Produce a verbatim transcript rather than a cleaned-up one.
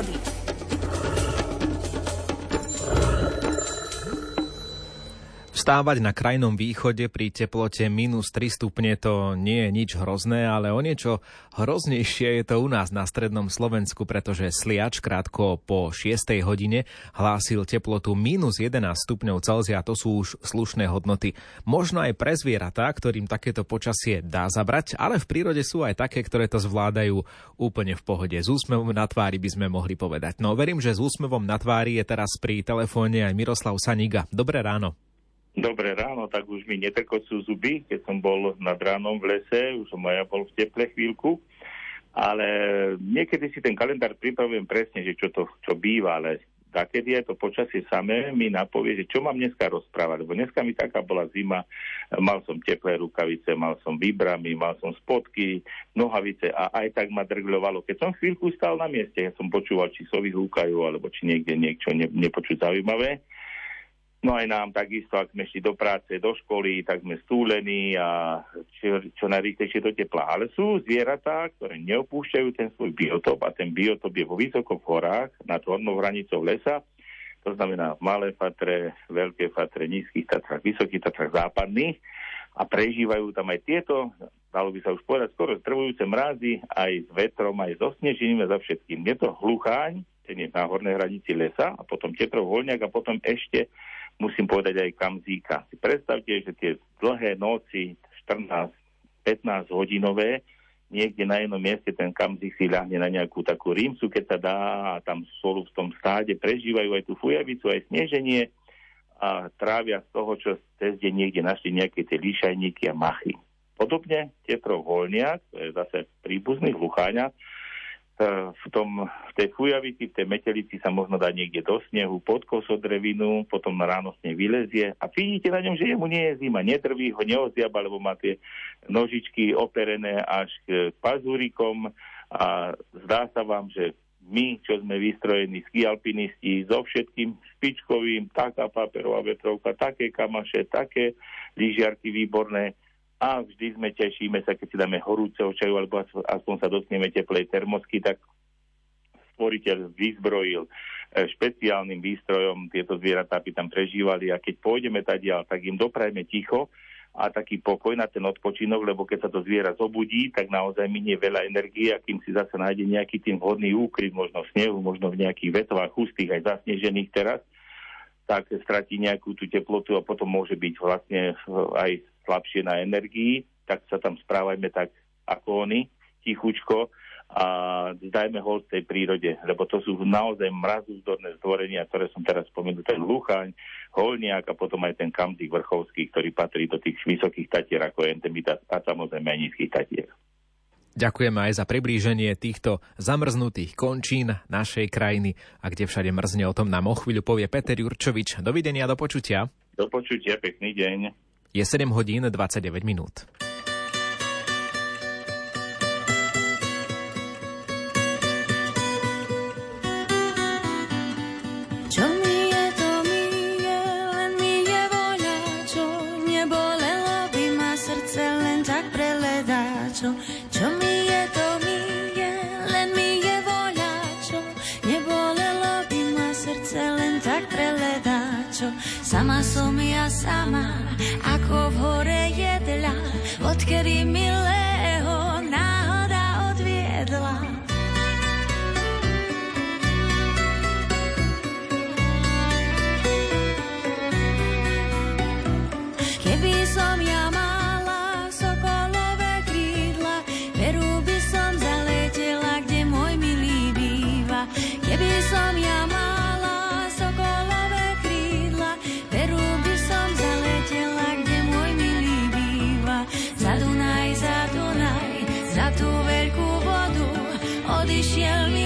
prírody. Vstávať na krajnom východe pri teplote mínus tri stupne to nie je nič hrozné, ale o niečo hroznejšie je to u nás na strednom Slovensku, pretože Sliač krátko po šiestej hodine hlásil teplotu mínus jedenásť stupňov Celzia, to sú už slušné hodnoty. Možno aj pre zvieratá, ktorým takéto počasie dá zabrať, ale v prírode sú aj také, ktoré to zvládajú úplne v pohode. S úsmevom na tvári by sme mohli povedať. No verím, že s úsmevom na tvári je teraz pri telefóne aj Miroslav Saniga. Dobré ráno. Dobre ráno, tak už mi netrkocú zuby, keď som bol nad ránom v lese, už som aj ja bol v teple chvíľku, ale niekedy si ten kalendár pripravujem presne, že čo to čo býva, ale takedy aj to počasie samé mi napovie, že čo mám dneska rozprávať, lebo dneska mi taká bola zima, mal som teplé rukavice, mal som výbramy, mal som spodky, nohavice a aj tak ma drgľovalo. Keď som chvíľku stál na mieste, ja som počúval, či sovy húkajú, alebo či niekde niečo ne, nepočuť zaujímavé. No aj nám takisto, ak sme šli do práce, do školy, tak sme stúlení a čo, čo najrýchlejšie do tepla. Ale sú zvieratá, ktoré neopúšťajú ten svoj biotop a ten biotop je vo vysokých horách nad hornou hranicou lesa. To znamená v Malé Fatre, Veľké Fatre, Nízkych Tatrách, Vysokých Tatrách západných a prežívajú tam aj tieto, dalo by sa už povedať, skoro zdrvujúce mrazy aj s vetrom, aj so snežením a za všetkým. Je to hlucháň, ten je na hornej hranici lesa a potom tetrov voľňak a potom ešte musím povedať aj kamzíka. Si predstavte, že tie dlhé noci, štrnásť pätnásť hodinové, niekde na jednom mieste ten kamzík si ľahne na nejakú takú rímsu, keď sa dá, a tam spolu v tom stáde prežívajú aj tú fujavicu, aj sneženie a trávia z toho, čo cez deň niekde našli nejaké tie líšajníky a machy. Podobne tetrov voľniak, to je zase príbuzný hlucháňa, v tom, v tej fujavici, v tej metelici sa možno dá niekde do snehu, pod koso drevinu, potom ráno sne vylezie a vidíte na ňom, že jemu nie je zima, nedrví ho, neozdiaba, lebo má tie nožičky operené až k pazúrikom a zdá sa vám, že my, čo sme vystrojení ski alpinisti, so všetkým špičkovým, taká paperová vetrovka, také kamaše, také lyžiarky výborné, a vždy sme tešíme sa, keď si dáme horúceho čaju, alebo aspoň sa dotkneme teplej termosky, tak stvoriteľ vyzbrojil špeciálnym výstrojom tieto zvieratá, aby tam prežívali. A keď pôjdeme tadiaľ, tak im doprajme ticho a taký pokoj na ten odpočinok, lebo keď sa to zviera zobudí, tak naozaj minie veľa energie, a kým si zase nájde nejaký tým vhodný úkryt, možno v snehu, možno v nejakých vetvách hustých, aj zasnežených teraz, tak stratí nejakú tú teplotu a potom môže byť vlastne aj slabšie na energii, tak sa tam správajme tak ako oni, tichučko, a zdajme hold tej prírode, lebo to sú naozaj mrazúzdorné zdvorenia, ktoré som teraz spomenul, ten hlucháň, holniak a potom aj ten kamzík vrchovský, ktorý patrí do tých vysokých tatier ako Entemita a samozrejme aj nízkych tatier. Ďakujeme aj za priblíženie týchto zamrznutých končín našej krajiny, a kde všade mrzne, o tom nám o chvíľu povie Peter Jurčovič. Dovidenia, do počutia. Do počutia, pekný deň. Je sedem hodín dvadsaťdeväť minút. Čo mi je, to mi je, len mi je voľa, čo nebolelo by ma srdce, len tak preledá, čo. Čo mi je, to mi je, len mi je voľa, čo nebolelo by ma srdce, len tak preledá, čo. Sama som ja sama, ako v hore jedla, odkedy milého náhoda odviedla. Keby som ja mala sokolové krídla, veru by som zaletela, kde môj milý býva. Keby som ja mala za Dunaj, za Dunaj, za tú veľkú vodu odišiel mi